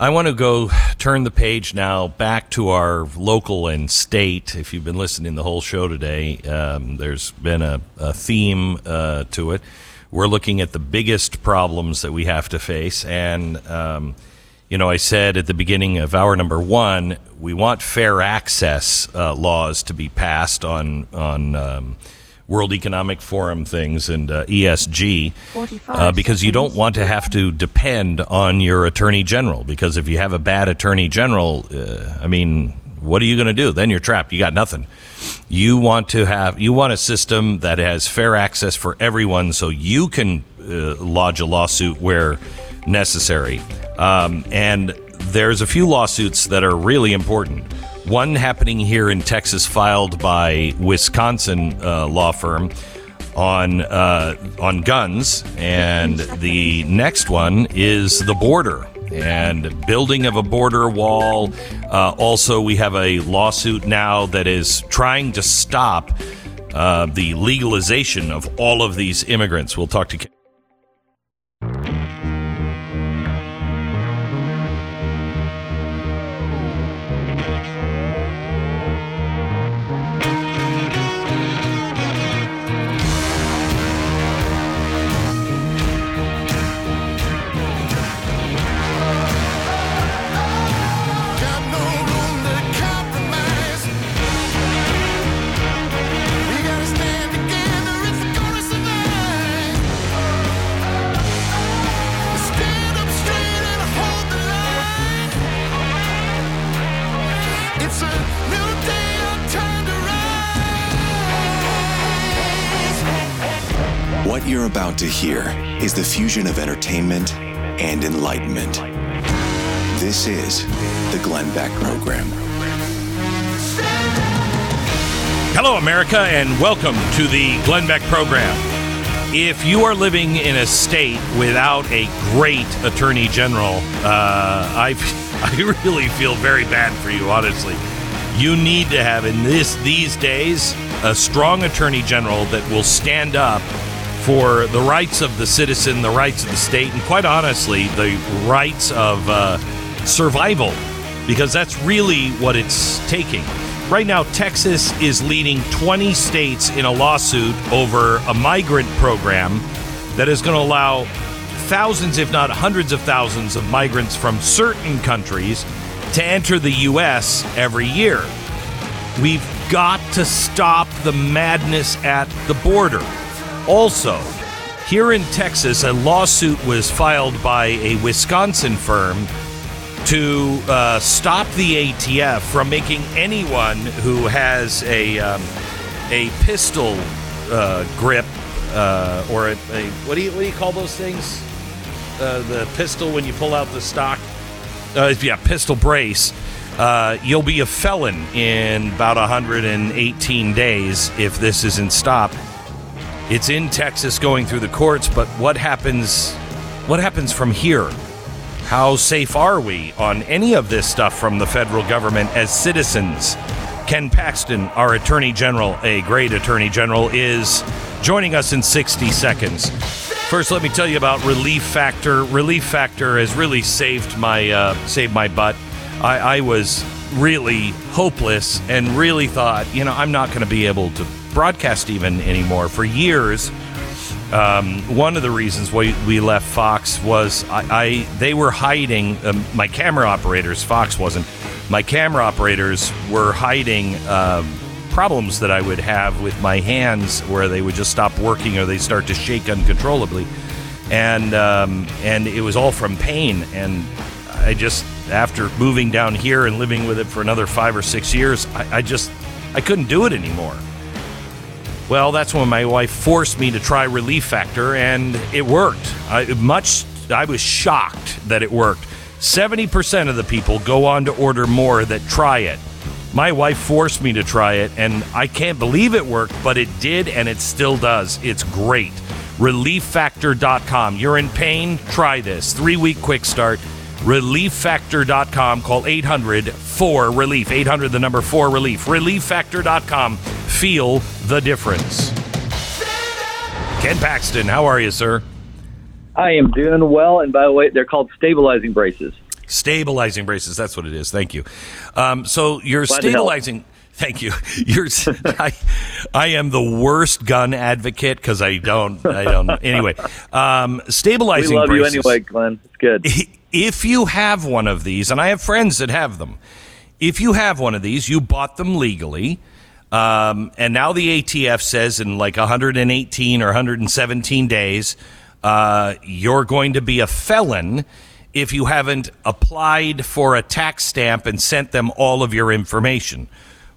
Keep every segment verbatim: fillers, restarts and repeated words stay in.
I want to go turn the page now back to our local and state. If you've been listening the whole show today, um, there's been a, a theme uh, to it. We're looking at the biggest problems that we have to face. And, um, you know, I said at the beginning of hour number one, we want fair access uh, laws to be passed on on um, World Economic Forum things and uh, E S G, uh, because you don't want to have to depend on your attorney general, because if you have a bad attorney general, uh, I mean, what are you going to do? Then you're trapped. You got nothing. You want to have you want a system that has fair access for everyone, so you can uh, lodge a lawsuit where necessary. Um, and there's a few lawsuits that are really important. One happening here in Texas, filed by Wisconsin uh, law firm on uh, on guns, and the next one is the border and building of a border wall. Uh, also, we have a lawsuit now that is trying to stop uh, the legalization of all of these immigrants. We'll talk to. What you're about to hear is the fusion of entertainment and enlightenment. This is the Glenn Beck Program. Hello, America, and welcome to the Glenn Beck Program. If you are living in a state without a great attorney general, uh, I I really feel very bad for you, honestly. You need to have, in this these days, a strong attorney general that will stand up for the rights of the citizen, the rights of the state, and quite honestly, the rights of uh, survival, because that's really what it's taking. Right now, Texas is leading twenty states in a lawsuit over a migrant program that is going to allow thousands, if not hundreds of thousands, of migrants from certain countries to enter the U S every year. We've got to stop the madness at the border. Also, here in Texas, a lawsuit was filed by a Wisconsin firm to uh, stop the A T F from making anyone who has a um, a pistol uh, grip uh, or a, a what do you what do you call those things? Uh, the pistol when you pull out the stock, uh, yeah, pistol brace. Uh, you'll be a felon in about one hundred eighteen days if this isn't stopped. It's in Texas, going through the courts, but what happens what happens from here? How safe are we on any of this stuff from the federal government as citizens? Ken Paxton, our attorney general, a great attorney general, is joining us in sixty seconds. First, let me tell you about Relief Factor. Relief Factor has really saved my uh, saved my butt. I, I was really hopeless and really thought, you know, I'm not going to be able to broadcast even anymore for years. Um, one of the reasons why we left Fox was I, I they were hiding um, my camera operators. Fox wasn't. My camera operators were hiding uh, problems that I would have with my hands, where they would just stop working or they start to shake uncontrollably, and um, and it was all from pain. And I just, after moving down here and living with it for another five or six years, I, I just I couldn't do it anymore. Well, that's when my wife forced me to try Relief Factor, and it worked. I, much, I was shocked that it worked. seventy percent of the people go on to order more that try it. My wife forced me to try it, and I can't believe it worked, but it did, and it still does. It's great. Relief Factor dot com. You're in pain? Try this. Three-week quick start. Relief Factor dot com. Call eight hundred four relief. eight hundred, the number four relief. Relief Factor dot com. Feel the difference. Ken Paxton, how are you, sir? I am doing well, and by the way, they're called stabilizing braces. Stabilizing braces. That's what it is. Thank you. Um, so you're Glad stabilizing. Thank you. You're, I, I am the worst gun advocate because I don't. I don't. Anyway, um, stabilizing. We love braces. You anyway, Glenn. It's good. If you have one of these, and I have friends that have them, if you have one of these, you bought them legally, um, and now the A T F says in like one hundred eighteen or one hundred seventeen days, uh, you're going to be a felon if you haven't applied for a tax stamp and sent them all of your information.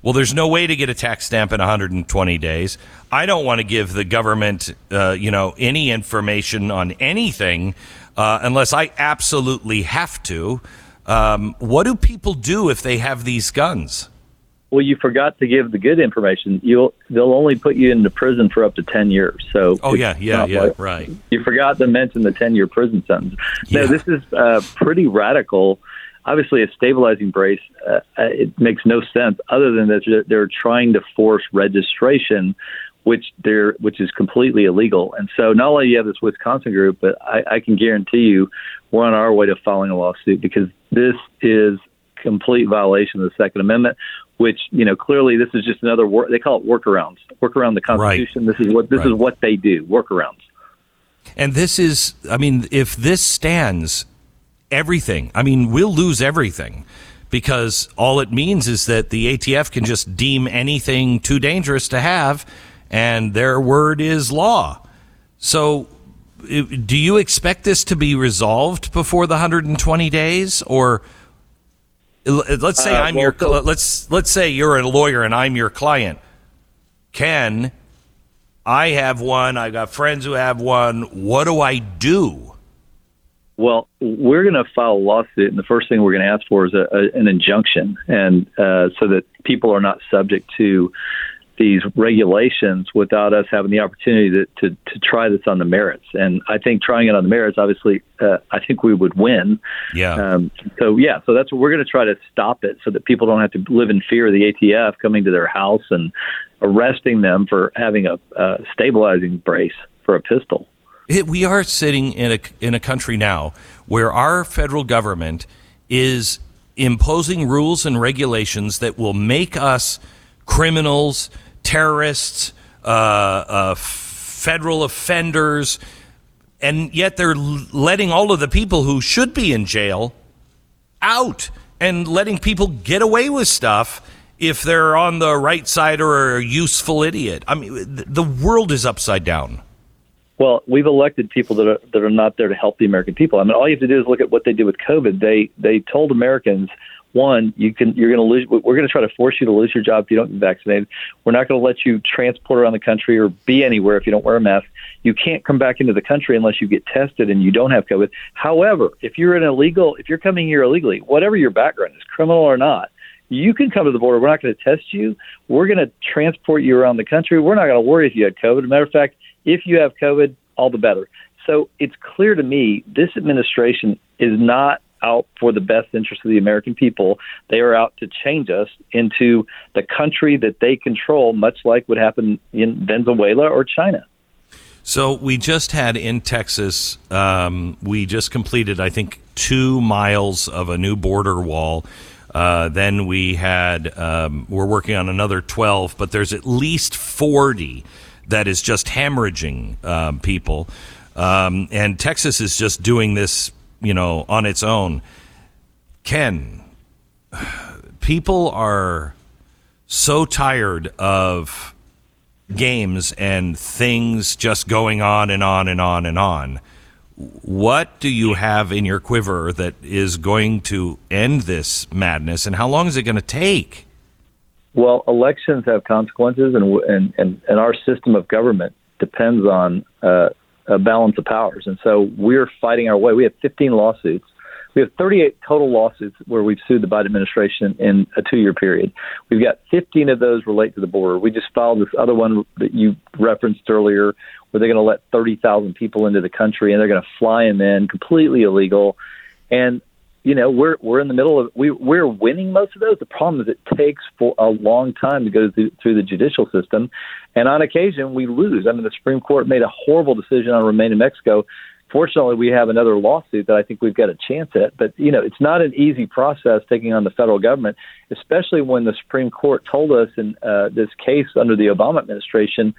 Well, there's no way to get a tax stamp in one hundred twenty days. I don't want to give the government, uh, you know, any information on anything uh, unless I absolutely have to. Um, what do people do if they have these guns? Well, you forgot to give the good information. You'll they'll only put you into prison for up to ten years. So oh yeah, yeah, yeah, like, right. You forgot to mention the ten year prison sentence. Yeah. No, this is uh, pretty radical. Obviously, a stabilizing brace, uh, it makes no sense other than that they're trying to force registration, which they're which is completely illegal. And so not only do you have this Wisconsin group, but I, I can guarantee you we're on our way to filing a lawsuit because this is complete violation of the Second Amendment, which, you know, clearly this is just another work. They call it workarounds, work around the Constitution. Right. This is what this right. is what they do, workarounds. And this is I mean, if this stands. Everything. I mean, we'll lose everything because all it means is that the A T F can just deem anything too dangerous to have, and their word is law. So do you expect this to be resolved before the one hundred twenty days? Or let's say uh, I'm well, your let's let's say you're a lawyer and I'm your client. Ken, I have one. I've got friends who have one. What do I do? Well, we're going to file a lawsuit, and the first thing we're going to ask for is a, a, an injunction, and uh, so that people are not subject to these regulations without us having the opportunity to, to, to try this on the merits. And I think trying it on the merits, obviously, uh, I think we would win. Yeah. Um, so, yeah, so that's what we're going to try to stop it so that people don't have to live in fear of the A T F coming to their house and arresting them for having a, a stabilizing brace for a pistol. We are sitting in a in a country now where our federal government is imposing rules and regulations that will make us criminals, terrorists, uh, uh, federal offenders, and yet they're letting all of the people who should be in jail out and letting people get away with stuff if they're on the right side or a useful idiot. I mean, the world is upside down. Well, we've elected people that are that are not there to help the American people. I mean, all you have to do is look at what they did with COVID. They they told Americans, one, you can you're going to lose. We're going to try to force you to lose your job if you don't get vaccinated. We're not going to let you transport around the country or be anywhere if you don't wear a mask. You can't come back into the country unless you get tested and you don't have COVID. However, if you're an illegal, if you're coming here illegally, whatever your background is, criminal or not, you can come to the border. We're not going to test you. We're going to transport you around the country. We're not going to worry if you had COVID. As a matter of fact, if you have COVID, all the better. So it's clear to me this administration is not out for the best interest of the American people. They are out to change us into the country that they control, much like what happened in Venezuela or China. So we just had in Texas, um, we just completed, I think, two miles of a new border wall. Uh, then we had, um, we're working on another twelve, but there's at least forty that is just hemorrhaging um, people. Um, and Texas is just doing this, you know, on its own. Ken, people are so tired of games and things just going on and on and on and on. What do you have in your quiver that is going to end this madness, and how long is it going to take? Well, elections have consequences, and and, and, and our system of government depends on uh, a balance of powers. And so we're fighting our way. We have fifteen lawsuits. We have thirty-eight total lawsuits where we've sued the Biden administration in a two-year period. We've got fifteen of those relate to the border. We just filed this other one that you referenced earlier where they're going to let thirty thousand people into the country, and they're going to fly them in, completely illegal. And you know, we're we're in the middle of we we're winning most of those. The problem is it takes for a long time to go through, through the judicial system, and on occasion we lose. I mean, the Supreme Court made a horrible decision on Remain in Mexico, Fortunately, we have another lawsuit that I think we've got a chance at. But, you know, it's not an easy process taking on the federal government, especially when the Supreme Court told us in uh, this case under the Obama administration,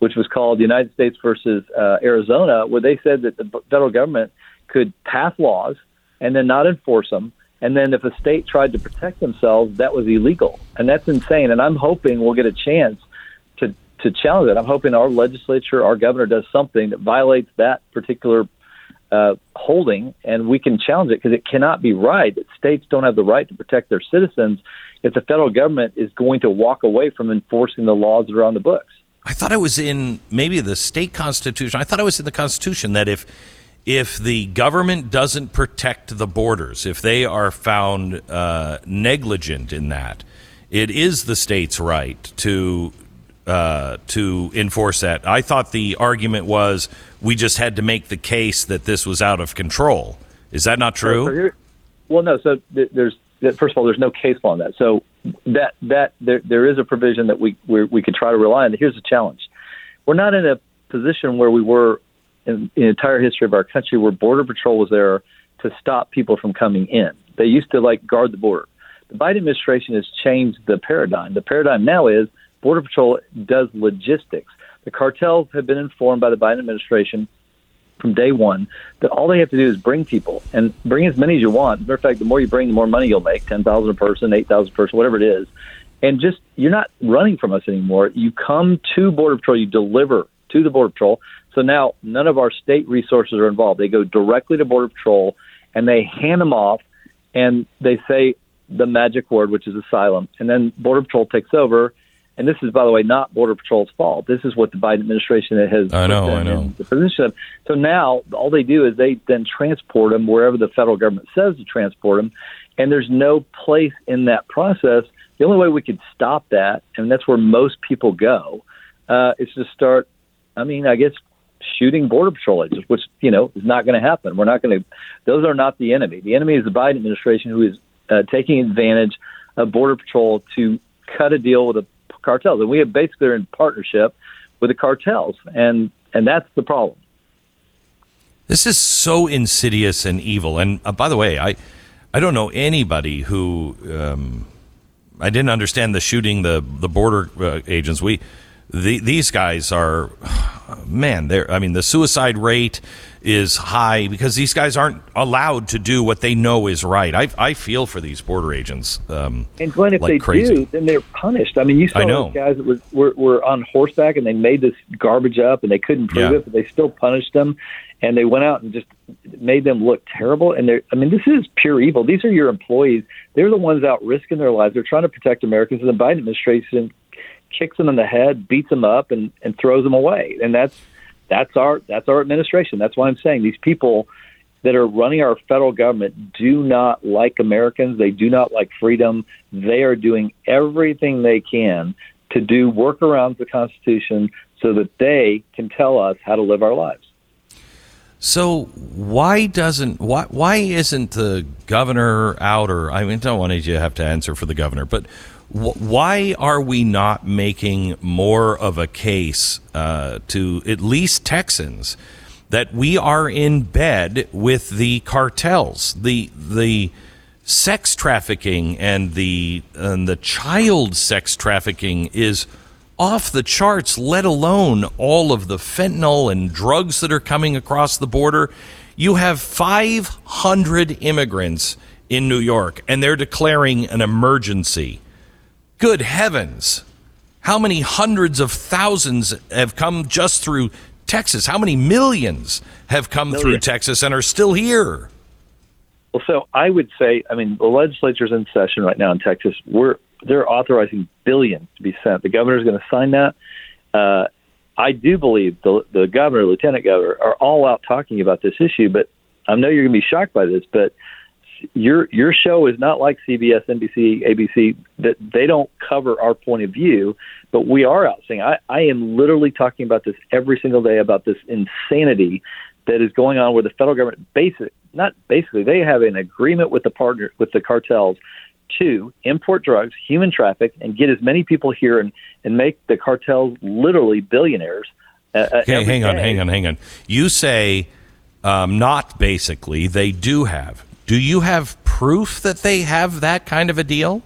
which was called United States versus uh, Arizona, where they said that the federal government could pass laws and then not enforce them. And then if a state tried to protect themselves, that was illegal. And that's insane. And I'm hoping we'll get a chance to, to challenge it. I'm hoping our legislature, our governor does something that violates that particular Uh, holding, and we can challenge it, because it cannot be right that states don't have the right to protect their citizens if the federal government is going to walk away from enforcing the laws that are on the books. I thought it was in maybe the state constitution. I thought it was in the Constitution that if if the government doesn't protect the borders, if they are found uh, negligent in that, it is the state's right to Uh, to enforce that. I thought the argument was we just had to make the case that this was out of control. Is that not true? Well, no. So th- there's first of all, there's no case law on that. So that that there there is a provision that we we're, we could try to rely on. Here's the challenge: we're not in a position where we were in, in the entire history of our country, where Border Patrol was there to stop people from coming in. They used to like guard the border. The Biden administration has changed the paradigm. The paradigm now is Border Patrol does logistics. The cartels have been informed by the Biden administration from day one that all they have to do is bring people, and bring as many as you want. As a matter of fact, the more you bring, the more money you'll make, ten thousand dollars a person, eight thousand dollars a person, whatever it is. And just, you're not running from us anymore. You come to Border Patrol, you deliver to the Border Patrol. So now none of our state resources are involved. They go directly to Border Patrol, and they hand them off, and they say the magic word, which is asylum. And then Border Patrol takes over. And this is, by the way, not Border Patrol's fault. This is what the Biden administration has I know, I know. in the position of. So now all they do is they then transport them wherever the federal government says to transport them. And there's no place in that process. The only way we could stop that, and that's where most people go, uh, is to start, I mean, I guess, shooting Border Patrol agents, which, you know, is not going to happen. We're not going to. Those are not the enemy. The enemy is the Biden administration, who is uh, taking advantage of Border Patrol to cut a deal with a cartels, and we have basically are in partnership with the cartels, and and that's the problem. This is so insidious and evil. And uh, by the way, I I don't know anybody who um, I didn't understand the shooting the the border uh, agents. We the, these guys are man. They're I mean the suicide rate is high because these guys aren't allowed to do what they know is right. I I feel for these border agents. Um, and Glenn, if like they crazy. do, then they're punished. I mean, you saw those guys that was, were, were on horseback and they made this garbage up and they couldn't prove yeah. it, but they still punished them. And they went out and just made them look terrible. And they're, I mean, this is pure evil. These are your employees. They're the ones out risking their lives. They're trying to protect Americans, and the Biden administration kicks them in the head, beats them up, and, and throws them away. And that's, That's our that's our administration. That's why I'm saying these people that are running our federal government do not like Americans. They do not like freedom. They are doing everything they can to do workarounds the Constitution so that they can tell us how to live our lives. So why doesn't why why isn't the governor out? Or I mean, I don't want you to have to answer for the governor, but why are we not making more of a case uh, to at least Texans that we are in bed with the cartels, the the sex trafficking and the and the child sex trafficking is off the charts, let alone all of the fentanyl and drugs that are coming across the border. You have five hundred immigrants in New York, and they're declaring an emergency. Good heavens, how many hundreds of thousands have come just through Texas? How many millions have come millions. through Texas and are still here? Well, so I would say, I mean, the legislature's in session right now in Texas. We're They're authorizing billions to be sent. The governor's going to sign that. Uh, I do believe the, the governor, lieutenant governor, are all out talking about this issue, but I know you're going to be shocked by this, but Your your show is not like C B S, N B C, A B C, that they don't cover our point of view, but we are out saying, I, I am literally talking about this every single day, about this insanity that is going on where the federal government, basic, not basically, they have an agreement with the partner, with the cartels to import drugs, human traffic, and get as many people here and, and make the cartels literally billionaires. Uh, okay, hang on, hang on, hang on. You say Um, not basically. They do have. Do you have proof that they have that kind of a deal?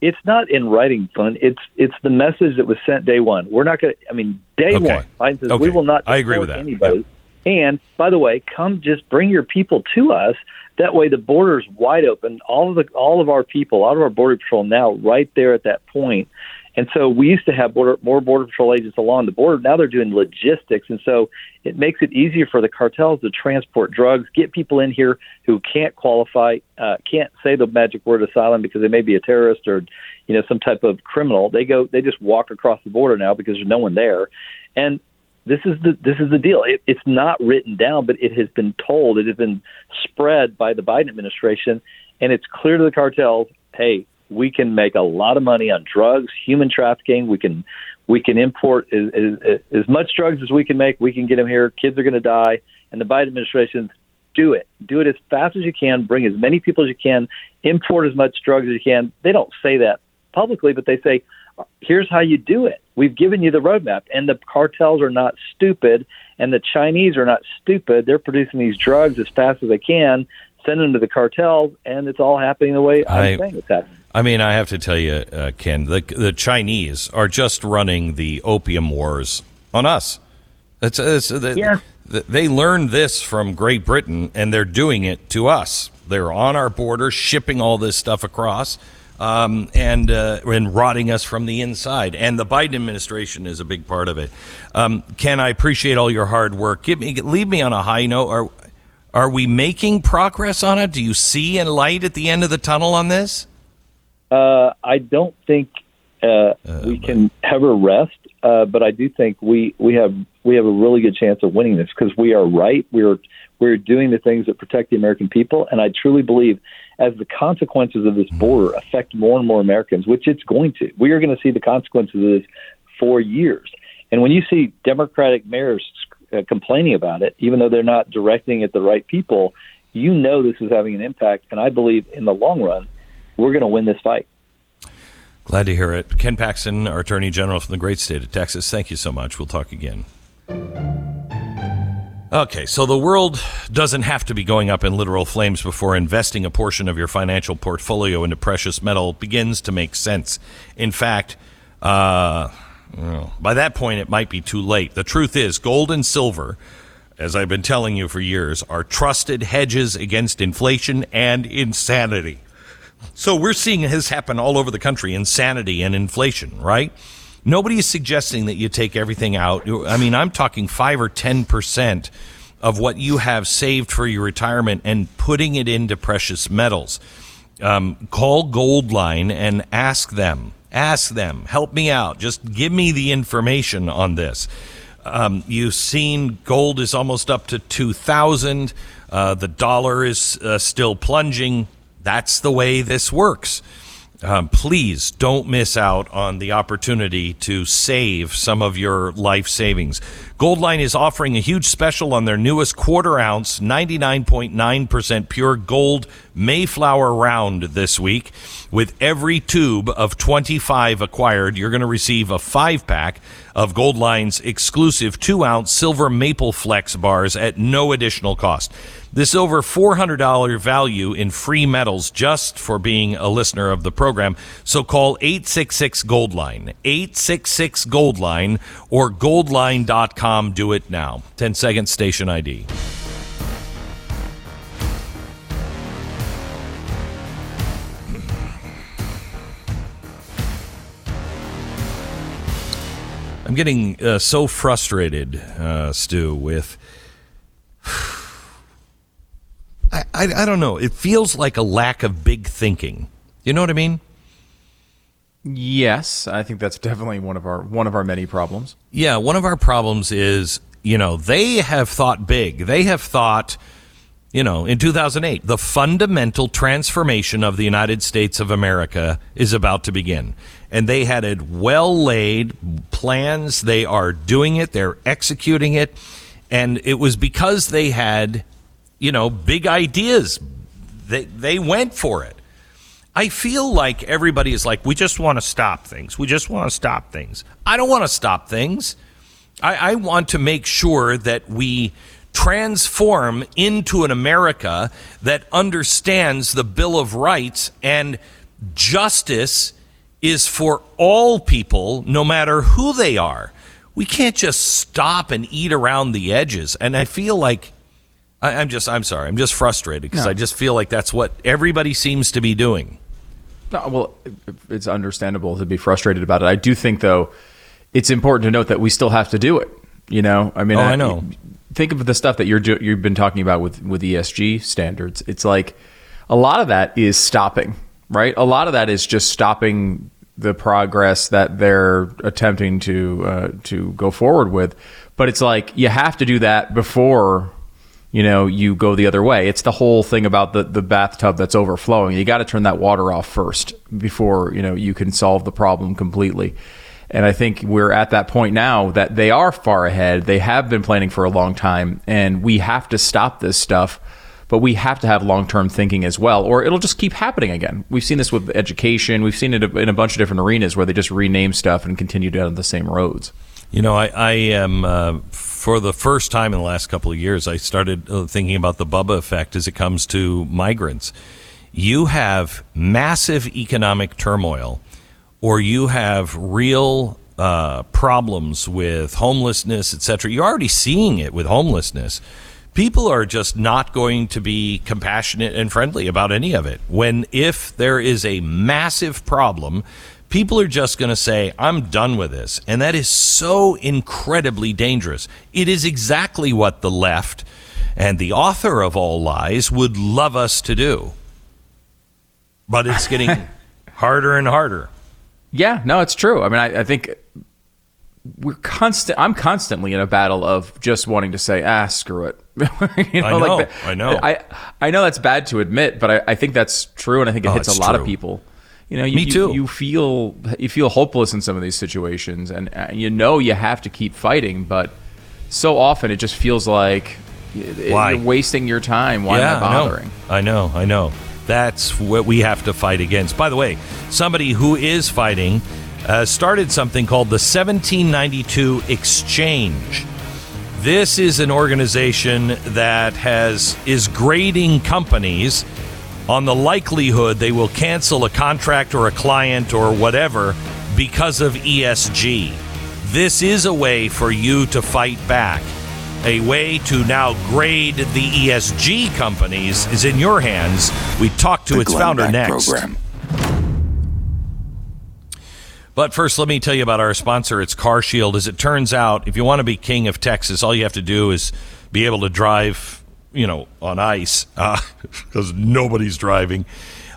It's not in writing, Fun. It's it's the message that was sent day one. We're not going to, I mean, day okay. one. Biden says, okay. we will not I agree with that. Anybody. Yeah. And, by the way, come just bring your people to us. That way the border's wide open. All of, the, all of our people, all of our Border Patrol now right there at that point. And so we used to have border, more Border Patrol agents along the border. Now they're doing logistics. And so it makes it easier for the cartels to transport drugs, get people in here who can't qualify, uh, can't say the magic word asylum because they may be a terrorist or, you know, some type of criminal. They go, they just walk across the border now because there's no one there. And this is the this is the deal. It, it's not written down, but it has been told. It has been spread by the Biden administration. And it's clear to the cartels, hey, we can make a lot of money on drugs, human trafficking. We can we can import as, as, as much drugs as we can make. We can get them here. Kids are going to die. And the Biden administration, do it. Do it as fast as you can. Bring as many people as you can. Import as much drugs as you can. They don't say that publicly, but they say, here's how you do it. We've given you the roadmap. And the cartels are not stupid. And the Chinese are not stupid. They're producing these drugs as fast as they can, send them to the cartels, and it's all happening the way I'm I, saying it's happening. I mean, I have to tell you, uh, Ken, the, the Chinese are just running the opium wars on us. It's, it's, the, yeah. the, they learned this from Great Britain, and they're doing it to us. They're on our border, shipping all this stuff across, um, and, uh, and rotting us from the inside. And the Biden administration is a big part of it. Um, Ken, I appreciate all your hard work. Give me, leave me on a high note. Or, Are we making progress on it? Do you see a light at the end of the tunnel on this? Uh, I don't think uh, uh, we can ever rest, uh, but I do think we, we have we have a really good chance of winning this because we are right. We're we're doing the things that protect the American people, and I truly believe as the consequences of this border affect more and more Americans, which it's going to, we are going to see the consequences of this for years. And when you see Democratic mayors complaining about it, even though they're not directing at the right people, you know this is having an impact. And I believe in the long run, we're going to win this fight. Glad to hear it. Ken Paxton, our Attorney General from the great state of Texas, thank you so much. We'll talk again. Okay, so the world doesn't have to be going up in literal flames before investing a portion of your financial portfolio into precious metal begins to make sense. In fact, uh... by that point, it might be too late. The truth is, gold and silver, as I've been telling you for years, are trusted hedges against inflation and insanity. So we're seeing this happen all over the country, insanity and inflation, right? Nobody is suggesting that you take everything out. I mean, I'm talking five or ten percent of what you have saved for your retirement and putting it into precious metals. Um, call Goldline and ask them. Ask them, help me out. Just give me the information on this. Um, you've seen gold is almost up to two thousand. Uh, the dollar is uh, still plunging. That's the way this works. Um, please don't miss out on the opportunity to save some of your life savings. Goldline is offering a huge special on their newest quarter ounce, ninety-nine point nine percent pure gold Mayflower round this week. With every tube of twenty-five acquired, you're going to receive a five pack of Goldline's exclusive two ounce silver maple flex bars at no additional cost. This is over four hundred dollars value in free metals just for being a listener of the program. So call eight six six, Goldline, eight six six, Goldline, or goldline dot com. Do it now. ten seconds, station I D. I'm getting uh, so frustrated, uh, Stu, with... I, I don't know. It feels like a lack of big thinking. You know what I mean? Yes, I think that's definitely one of our one of our many problems. Yeah, one of our problems is, you know, they have thought big. They have thought, you know, in two thousand eight, the fundamental transformation of the United States of America is about to begin. And they had it well-laid plans. They are doing it. They're executing it. And it was because they had... you know, big ideas. They they went for it. I feel like everybody is like, we just want to stop things. We just want to stop things. I don't want to stop things. I, I want to make sure that we transform into an America that understands the Bill of Rights and justice is for all people, no matter who they are. We can't just stop and eat around the edges. And I feel like I, I'm just I'm sorry. I'm just frustrated because no. I just feel like that's what everybody seems to be doing. No, well, it's understandable to be frustrated about it. I do think, though, it's important to note that we still have to do it. You know, I mean, oh, I, I know. Think of the stuff that you're do, you've been talking about with, with E S G standards. It's like a lot of that is stopping, right? A lot of that is just stopping the progress that they're attempting to uh, to go forward with. But it's like you have to do that before, you know, you go the other way. It's the whole thing about the, the bathtub that's overflowing. You got to turn that water off first before, you know, you can solve the problem completely. And I think we're at that point now that they are far ahead. They have been planning for a long time, and we have to stop this stuff. But we have to have long-term thinking as well, or it'll just keep happening again. We've seen this with education. We've seen it in a bunch of different arenas where they just rename stuff and continue down the same roads. You know, I, I am, uh, for the first time in the last couple of years, I started thinking about the Bubba effect as it comes to migrants. You have massive economic turmoil, or you have real uh, problems with homelessness, et cetera. You're already seeing it with homelessness. People are just not going to be compassionate and friendly about any of it. When if there is a massive problem, people are just going to say, I'm done with this. And that is so incredibly dangerous. It is exactly what the left and the author of all lies would love us to do. But it's getting harder and harder. Yeah, no, it's true. I mean, I, I think we're constant. I'm constantly in a battle of just wanting to say, ah, screw it. you know, I know. Like the, I know. I I know that's bad to admit, but I, I think that's true, and I think it oh, hits a lot true. of people. You know, you, me too. You, you feel you feel hopeless in some of these situations, and uh, you know you have to keep fighting, but so often it just feels like it, Why? you're wasting your time. Why yeah, am I bothering? I know. I know. I know. That's what we have to fight against. By the way, somebody who is fighting uh, started something called the seventeen ninety-two Exchange. This is an organization that has is grading companies on the likelihood they will cancel a contract or a client or whatever because of E S G. This is a way for you to fight back. A way to now grade the E S G companies is in your hands. We talk to the its Glenn founder Beck next. Program. But first, let me tell you about our sponsor. It's CarShield. As it turns out, if you want to be king of Texas, all you have to do is be able to drive, you know, on ice, uh, because nobody's driving.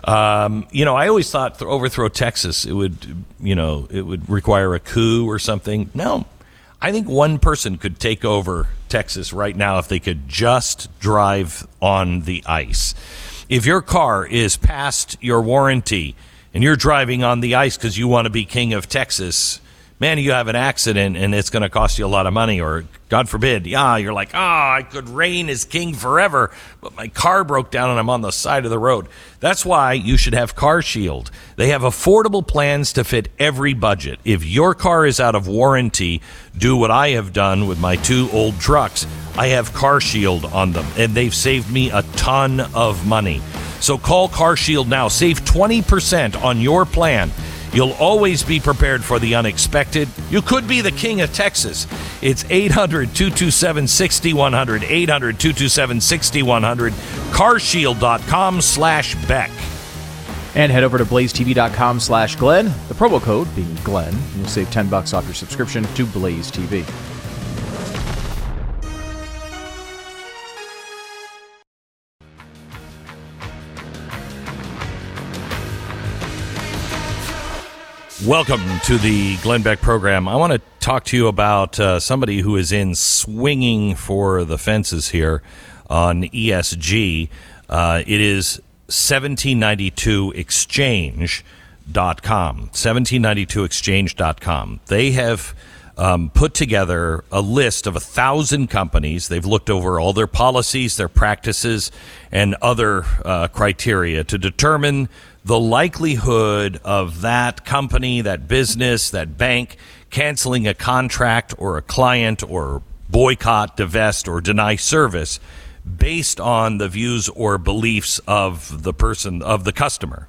Um, you know, I always thought to overthrow Texas, it would, you know, it would require a coup or something. No. I think one person could take over Texas right now if they could just drive on the ice. If your car is past your warranty and you're driving on the ice because you want to be king of Texas, man, you have an accident and it's going to cost you a lot of money, or God forbid, yeah, you're like, ah, oh, I could reign as king forever, but my car broke down and I'm on the side of the road. That's why you should have CarShield. They have affordable plans to fit every budget. If your car is out of warranty, do what I have done with my two old trucks. I have CarShield on them, and they've saved me a ton of money. So call CarShield now. Save twenty percent on your plan. You'll always be prepared for the unexpected. You could be the king of Texas. It's eight hundred, two two seven, six one zero zero, eight hundred, two two seven, six one zero zero, carshield.com slash Beck. And head over to blazetv.com slash Glenn, the promo code being Glenn, and you'll save ten bucks off your subscription to Blaze T V. Welcome to the Glenn Beck program. I want to talk to you about uh, somebody who is in swinging for the fences here on E S G. Uh, it is seventeen ninety-two exchange dot com, seventeen ninety-two exchange dot com. They have um, put together a list of a thousand companies. They've looked over all their policies, their practices, and other uh, criteria to determine the likelihood of that company, that business, that bank canceling a contract or a client or boycott, divest, or deny service based on the views or beliefs of the person, of the customer.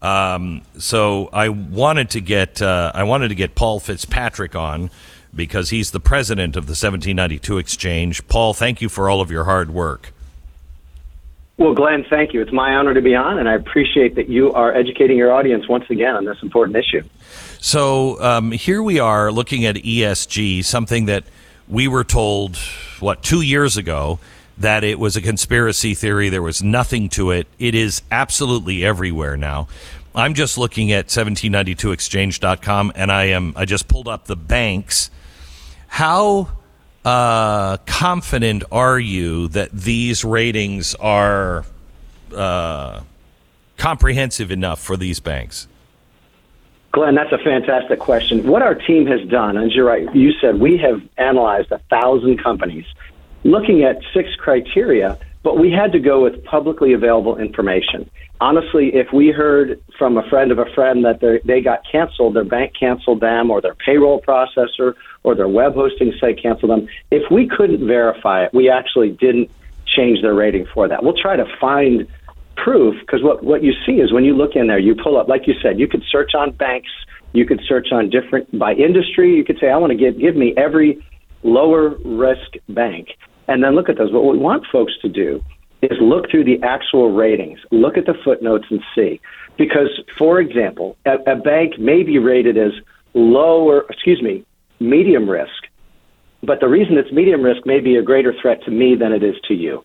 Um, so I wanted to get uh, I wanted to get Paul Fitzpatrick on because he's the president of the seventeen ninety-two Exchange. Paul, thank you for all of your hard work. Well, Glenn, thank you. It's my honor to be on, and I appreciate that you are educating your audience once again on this important issue. So um, here we are looking at E S G, something that we were told, what, two years ago, that it was a conspiracy theory. There was nothing to it. It is absolutely everywhere now. I'm just looking at seventeen ninety-two exchange dot com, and I am I just pulled up the banks. How Uh, confident are you that these ratings are uh, comprehensive enough for these banks? Glenn, that's a fantastic question. What our team has done, and you're right, you said we have analyzed a thousand companies looking at six criteria, but we had to go with publicly available information. Honestly, if we heard from a friend of a friend that they got canceled, their bank canceled them, or their payroll processor, or their web hosting site canceled them, if we couldn't verify it, we actually didn't change their rating for that. We'll try to find proof, because what, what you see is when you look in there, you pull up, like you said, you could search on banks, you could search on different, by industry, you could say, I want to give, give me every lower risk bank, and then look at those. What we want folks to do is look through the actual ratings, look at the footnotes and see. Because, for example, a, a bank may be rated as low or, excuse me, medium risk, but the reason it's medium risk may be a greater threat to me than it is to you.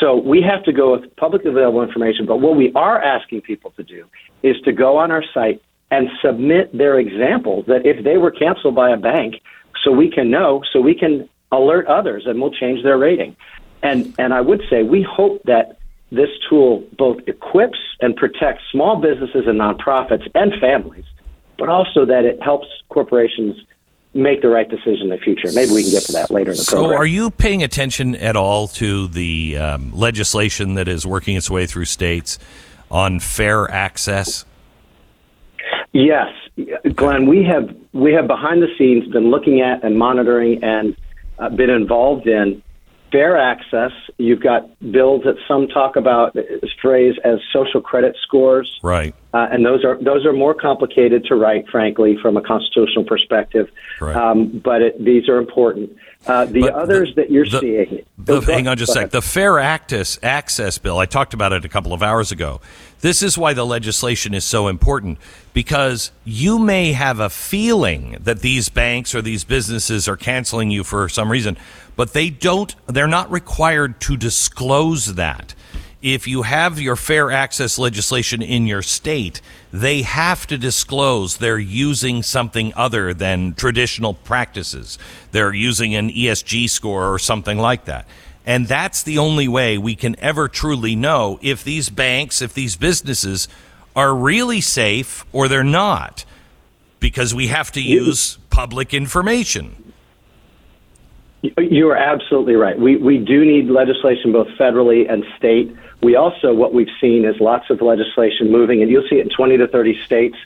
So we have to go with publicly available information, but what we are asking people to do is to go on our site and submit their examples that if they were canceled by a bank, so we can know, so we can alert others, and we'll change their rating. And and I would say we hope that this tool both equips and protects small businesses and nonprofits and families, but also that it helps corporations make the right decision in the future. Maybe we can get to that later in the program. So are you paying attention at all to the um, legislation that is working its way through states on fair access? Yes, Glenn, we have, we have behind the scenes been looking at and monitoring and uh, been involved in fair access. You've got bills that some talk about this phrase as social credit scores. Right. Uh, and those are those are more complicated to write, frankly, from a constitutional perspective. Right. Um, but it, these are important. Uh, the but others the, that you're the, seeing. The, the, hang on just a sec. The Fair Access, Access Bill, I talked about it a couple of hours ago. This is why the legislation is so important, because you may have a feeling that these banks or these businesses are canceling you for some reason, but they don't, they're not required to disclose that. If you have your fair access legislation in your state, they have to disclose they're using something other than traditional practices. They're using an E S G score or something like that. And that's the only way we can ever truly know if these banks, if these businesses are really safe or they're not, because we have to use public information. You are absolutely right. We we do need legislation both federally and state. We also, what we've seen is lots of legislation moving, and you'll see it in twenty to thirty states,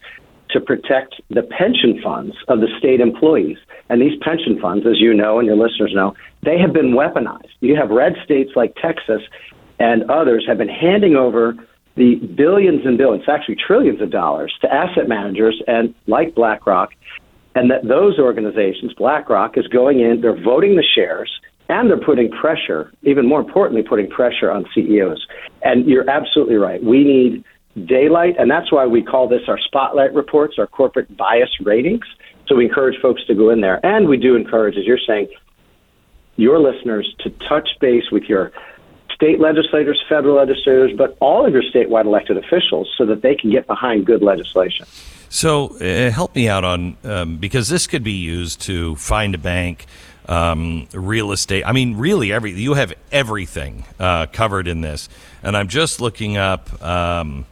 to protect the pension funds of the state employees. And these pension funds, as you know and your listeners know, they have been weaponized. You have red states like Texas and others have been handing over the billions and billions, actually trillions of dollars, to asset managers and like BlackRock, and that those organizations, BlackRock, is going in, they're voting the shares, and they're putting pressure, even more importantly, putting pressure on C E Os. And you're absolutely right. We need daylight, and that's why we call this our spotlight reports, our corporate bias ratings. So we encourage folks to go in there, and we do encourage, as you're saying, your listeners to touch base with your state legislators, federal legislators, but all of your statewide elected officials so that they can get behind good legislation. So uh, help me out on, um, because this could be used to find a bank, um, real estate. I mean, really, every you have everything uh, covered in this. And I'm just looking up, um,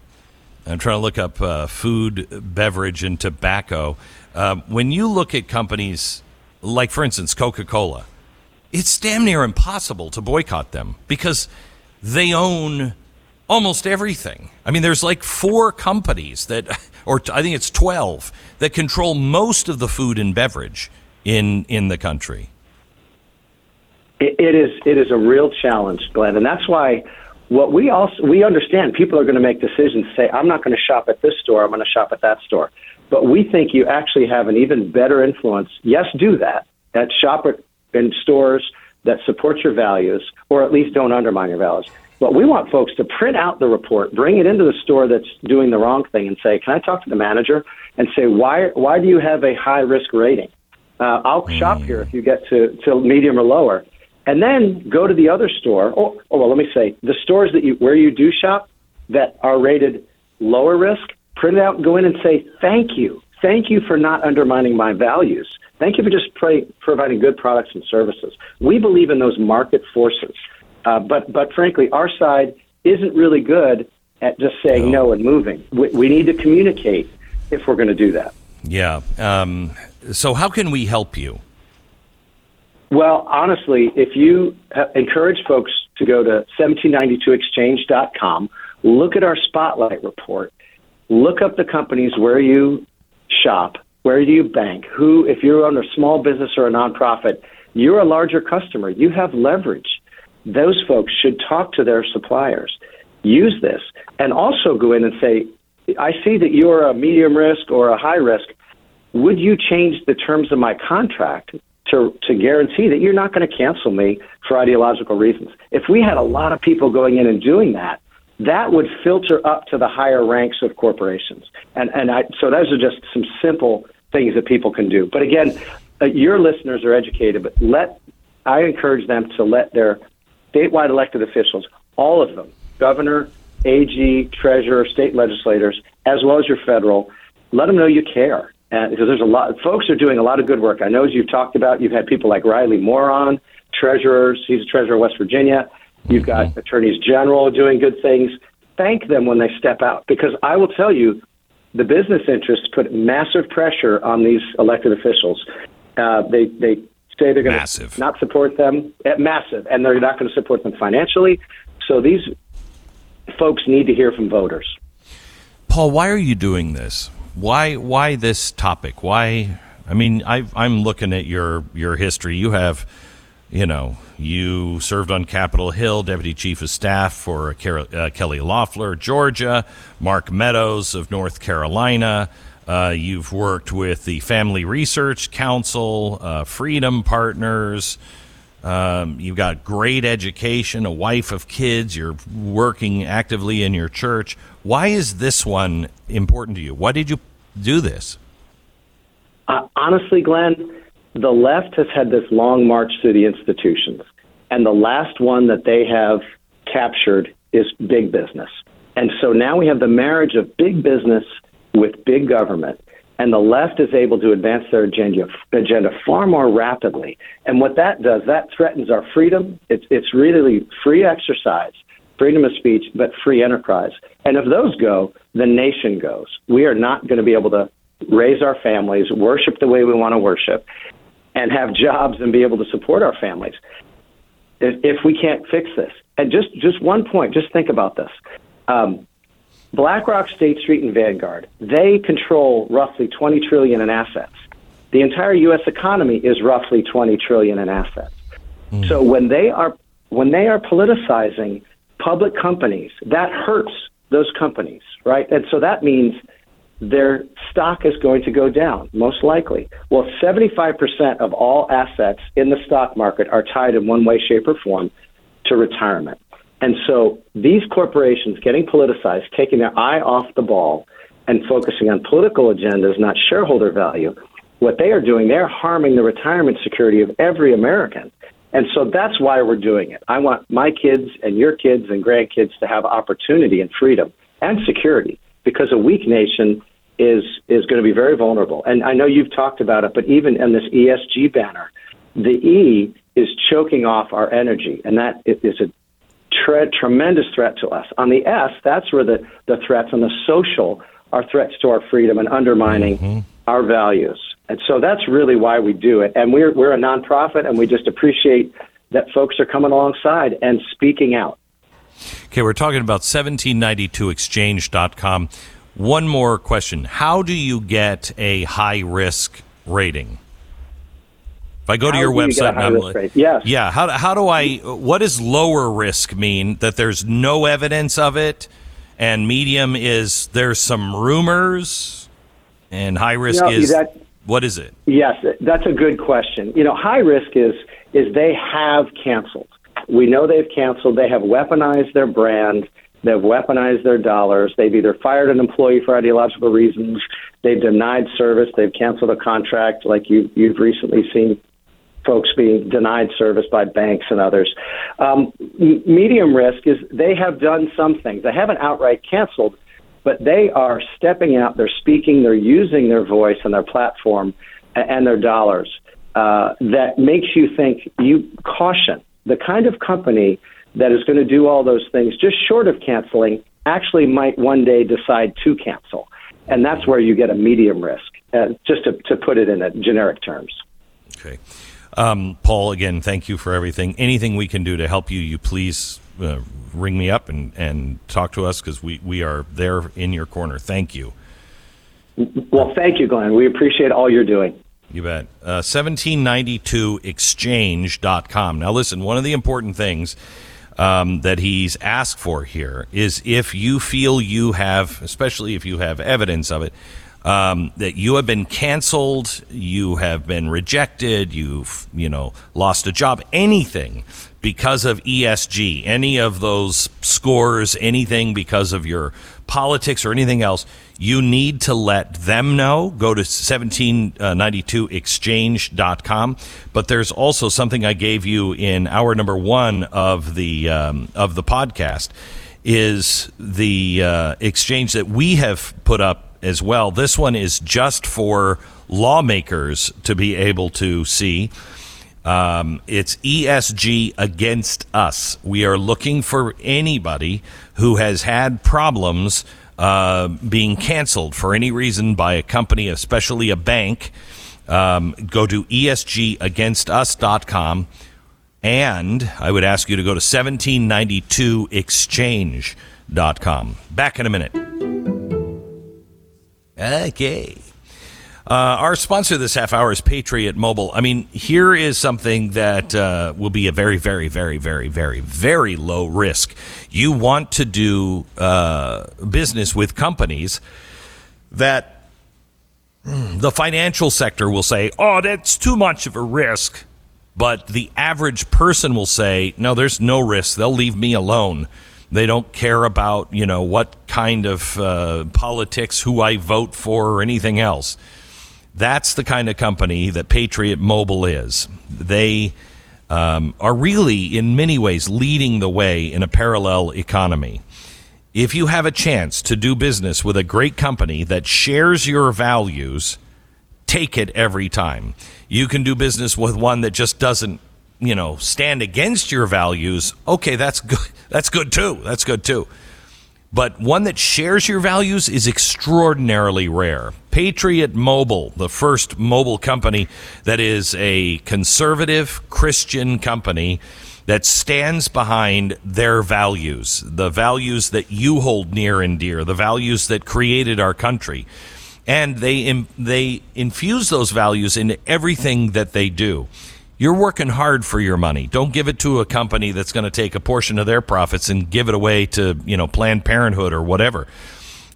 I'm trying to look up uh, food, beverage, and tobacco. Um, when you look at companies like, for instance, Coca-Cola, it's damn near impossible to boycott them because they own almost everything. I mean, there's like four companies that, or I think it's twelve, that control most of the food and beverage in in the country. it, it is it is a real challenge, Glenn, and that's why what we also we understand people are going to make decisions to say, I'm not going to shop at this store, I'm going to shop at that store. But we think you actually have an even better influence. Yes, do that. That shop at in stores that support your values, or at least don't undermine your values. But we want folks to print out the report, bring it into the store that's doing the wrong thing, and say, can I talk to the manager and say, why why do you have a high risk rating? Uh, I'll shop here if you get to, to medium or lower. And then go to the other store, or, or well, let me say, the stores that you where you do shop that are rated lower risk, print it out and go in and say, thank you. Thank you for not undermining my values. Thank you for just pray, providing good products and services. We believe in those market forces. Uh, but, but frankly, our side isn't really good at just saying no, no and moving. We, we need to communicate if we're going to do that. Yeah. Um, so how can we help you? Well, honestly, if you encourage folks to go to seventeen ninety-two exchange dot com, look at our Spotlight report, look up the companies where you shop, where do you bank, who, if you're on a small business or a nonprofit, you're a larger customer, you have leverage. Those folks should talk to their suppliers. Use this, and also go in and say, I see that you're a medium risk or a high risk. Would you change the terms of my contract to, to guarantee that you're not going to cancel me for ideological reasons? If we had a lot of people going in and doing that, that would filter up to the higher ranks of corporations. And, and I, so those are just some simple things that people can do. But again, uh, your listeners are educated, but let I encourage them to let their statewide elected officials, all of them, governor, A G, treasurer, state legislators, as well as your federal, let them know you care. And because there's a lot, folks are doing a lot of good work. I know, as you've talked about, you've had people like Riley Moran, treasurers. He's a treasurer of West Virginia. You've got attorneys general doing good things. Thank them when they step out, because I will tell you, the business interests put massive pressure on these elected officials. Uh, they they say they're going to not support them at massive, and they're not going to support them financially. So these folks need to hear from voters. Paul, why are you doing this? Why why this topic? Why? I mean, I've, I'm looking at your, your history. You have, you know, you served on Capitol Hill, deputy chief of staff for uh, Kelly Loeffler, Georgia, Mark Meadows of North Carolina. Uh, you've worked with the Family Research Council, uh, Freedom Partners. Um, you've got great education, a wife of kids. You're working actively in your church. Why is this one important to you? Why did you do this? Uh, honestly, Glenn, the left has had this long march through the institutions, and the last one that they have captured is big business. And so now we have the marriage of big business with big government, and the left is able to advance their agenda, agenda far more rapidly. And what that does, that threatens our freedom. It's, it's really free exercise, freedom of speech, but free enterprise. And if those go, the nation goes. We are not going to be able to raise our families, worship the way we want to worship, and have jobs and be able to support our families if, if we can't fix this. And just, just one point, just think about this. Um, BlackRock, State Street, and Vanguard, they control roughly twenty trillion dollars in assets. The entire U S economy is roughly twenty trillion dollars in assets. Mm. So when they are when they are politicizing public companies, that hurts those companies, right? And so that means their stock is going to go down, most likely. Well, seventy-five percent of all assets in the stock market are tied in one way, shape, or form to retirement. And so these corporations getting politicized, taking their eye off the ball and focusing on political agendas, not shareholder value, what they are doing, they're harming the retirement security of every American. And so that's why we're doing it. I want my kids and your kids and grandkids to have opportunity and freedom and security, because a weak nation is is going to be very vulnerable. And I know you've talked about it, but even in this E S G banner, the E is choking off our energy, and that is a Tre- tremendous threat to us. On the S, that's where the, the threats on the social are threats to our freedom and undermining mm-hmm. our values. And so that's really why we do it. And we're we're a nonprofit, and we just appreciate that folks are coming alongside and speaking out. Okay, we're talking about seventeen ninety-two exchange dot com. One more question. How do you get a high risk rating? If I go to your website, and I'm like, yeah, yeah. How how do I? What does lower risk mean? That there's no evidence of it, and medium is there's some rumors, and high risk no, is that, what is it? Yes, that's a good question. You know, high risk is is they have canceled. We know they've canceled. They have weaponized their brand. They've weaponized their dollars. They've either fired an employee for ideological reasons. They've denied service. They've canceled a contract, like you, you've recently seen folks being denied service by banks and others. Um, medium risk is they have done some things. They haven't outright canceled, but they are stepping out. They're speaking. They're using their voice and their platform and their dollars. Uh, that makes you think, you caution. The kind of company that is going to do all those things just short of canceling actually might one day decide to cancel. And that's where you get a medium risk, uh, just to, to put it in a generic terms. Okay. Um, Paul, again, thank you for everything. Anything we can do to help you, you please uh, ring me up and, and talk to us, because we, we are there in your corner. Thank you. Well, thank you, Glenn. We appreciate all you're doing. You bet. Uh, seventeen ninety-two exchange dot com. Now, listen, one of the important things Um, that he's asked for here is if you feel you have, especially if you have evidence of it, um, that you have been canceled, you have been rejected, you've, you know, lost a job, anything because of E S G, any of those scores, anything because of your politics or anything else, you need to let them know. Go to seventeen ninety-two exchange dot com. But there's also something I gave you in hour number one of the um, of the podcast is the uh, exchange that we have put up as well. This one is just for lawmakers to be able to see. Um, it's E S G Against Us. We are looking for anybody who has had problems uh, being canceled for any reason by a company, especially a bank. Um, go to E S G against us dot com, and I would ask you to go to seventeen ninety-two exchange dot com. Back in a minute. Okay. Uh, our sponsor this half hour is Patriot Mobile. I mean, here is something that uh, will be a very, very, very, very, very, very low risk. You want to do uh, business with companies that the financial sector will say, oh, that's too much of a risk. But the average person will say, no, there's no risk. They'll leave me alone. They don't care about, you know, what kind of uh, politics, who I vote for or anything else. That's the kind of company that Patriot Mobile is. They um, are really, in many ways, leading the way in a parallel economy. If you have a chance to do business with a great company that shares your values, take it every time. You can do business with one that just doesn't, you know, stand against your values. Okay, that's good. That's good, too. That's good, too. But one that shares your values is extraordinarily rare. Patriot Mobile, the first mobile company that is a conservative Christian company that stands behind their values, the values that you hold near and dear, the values that created our country. And they they infuse those values into everything that they do. You're working hard for your money. Don't give it to a company that's going to take a portion of their profits and give it away to, you know, Planned Parenthood or whatever.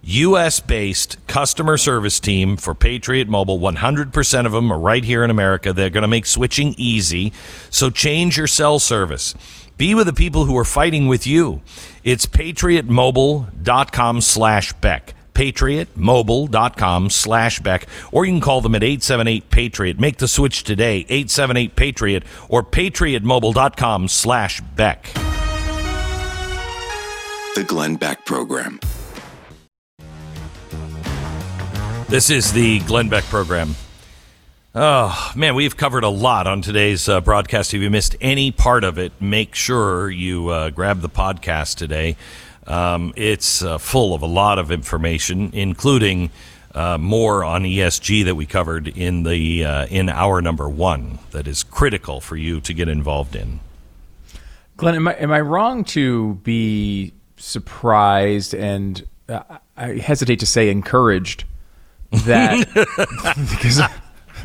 U S-based customer service team for Patriot Mobile, one hundred percent of them are right here in America. They're going to make switching easy. So change your cell service. Be with the people who are fighting with you. It's patriot mobile dot com slash Beck. patriot mobile dot com slash Beck, or you can call them at eight seven eight patriot. Make the switch today, eight seven eight patriot or patriot mobile dot com slash Beck. The Glenn Beck Program. This is the Glenn Beck Program. Oh, man, we've covered a lot on today's uh, broadcast. If you missed any part of it, make sure you uh, grab the podcast today. Um, it's uh, full of a lot of information, including uh, more on E S G that we covered in the uh, in hour number one. That is critical for you to get involved in. Glenn, am I am I wrong to be surprised and uh, I hesitate to say encouraged that because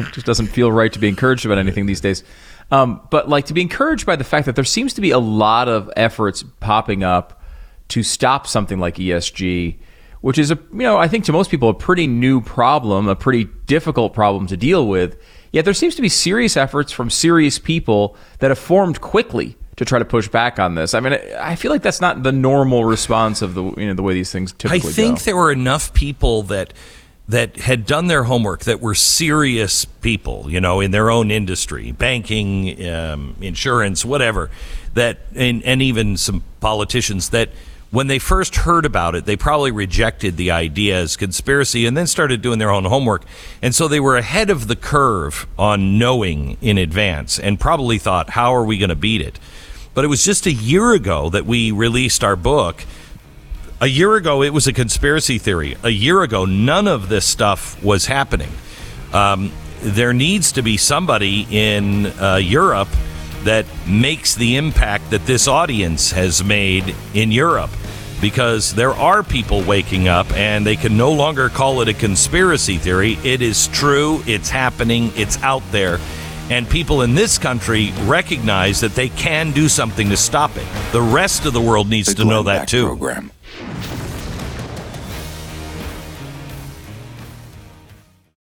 It just doesn't feel right to be encouraged about anything these days. Um, but like to be encouraged by the fact that there seems to be a lot of efforts popping up to stop something like E S G, which is, a you know, I think to most people, a pretty new problem, a pretty difficult problem to deal with. Yet there seems to be serious efforts from serious people that have formed quickly to try to push back on this. I mean, I feel like that's not the normal response of the, you know, the way these things typically go. I think go. There were enough people that that had done their homework, that were serious people, you know, in their own industry, banking, um, insurance, whatever, that and, and even some politicians, that when they first heard about it, they probably rejected the idea as conspiracy and then started doing their own homework. And so they were ahead of the curve on knowing in advance and probably thought, how are we going to beat it? But it was just a year ago that we released our book. A year ago, it was a conspiracy theory. A year ago, none of this stuff was happening. Um, there needs to be somebody in uh, Europe that makes the impact that this audience has made in Europe, because there are people waking up and they can no longer call it a conspiracy theory. It is true. It's happening. It's out there. And people in this country recognize that they can do something to stop it. The rest of the world needs the to know that, too. Program.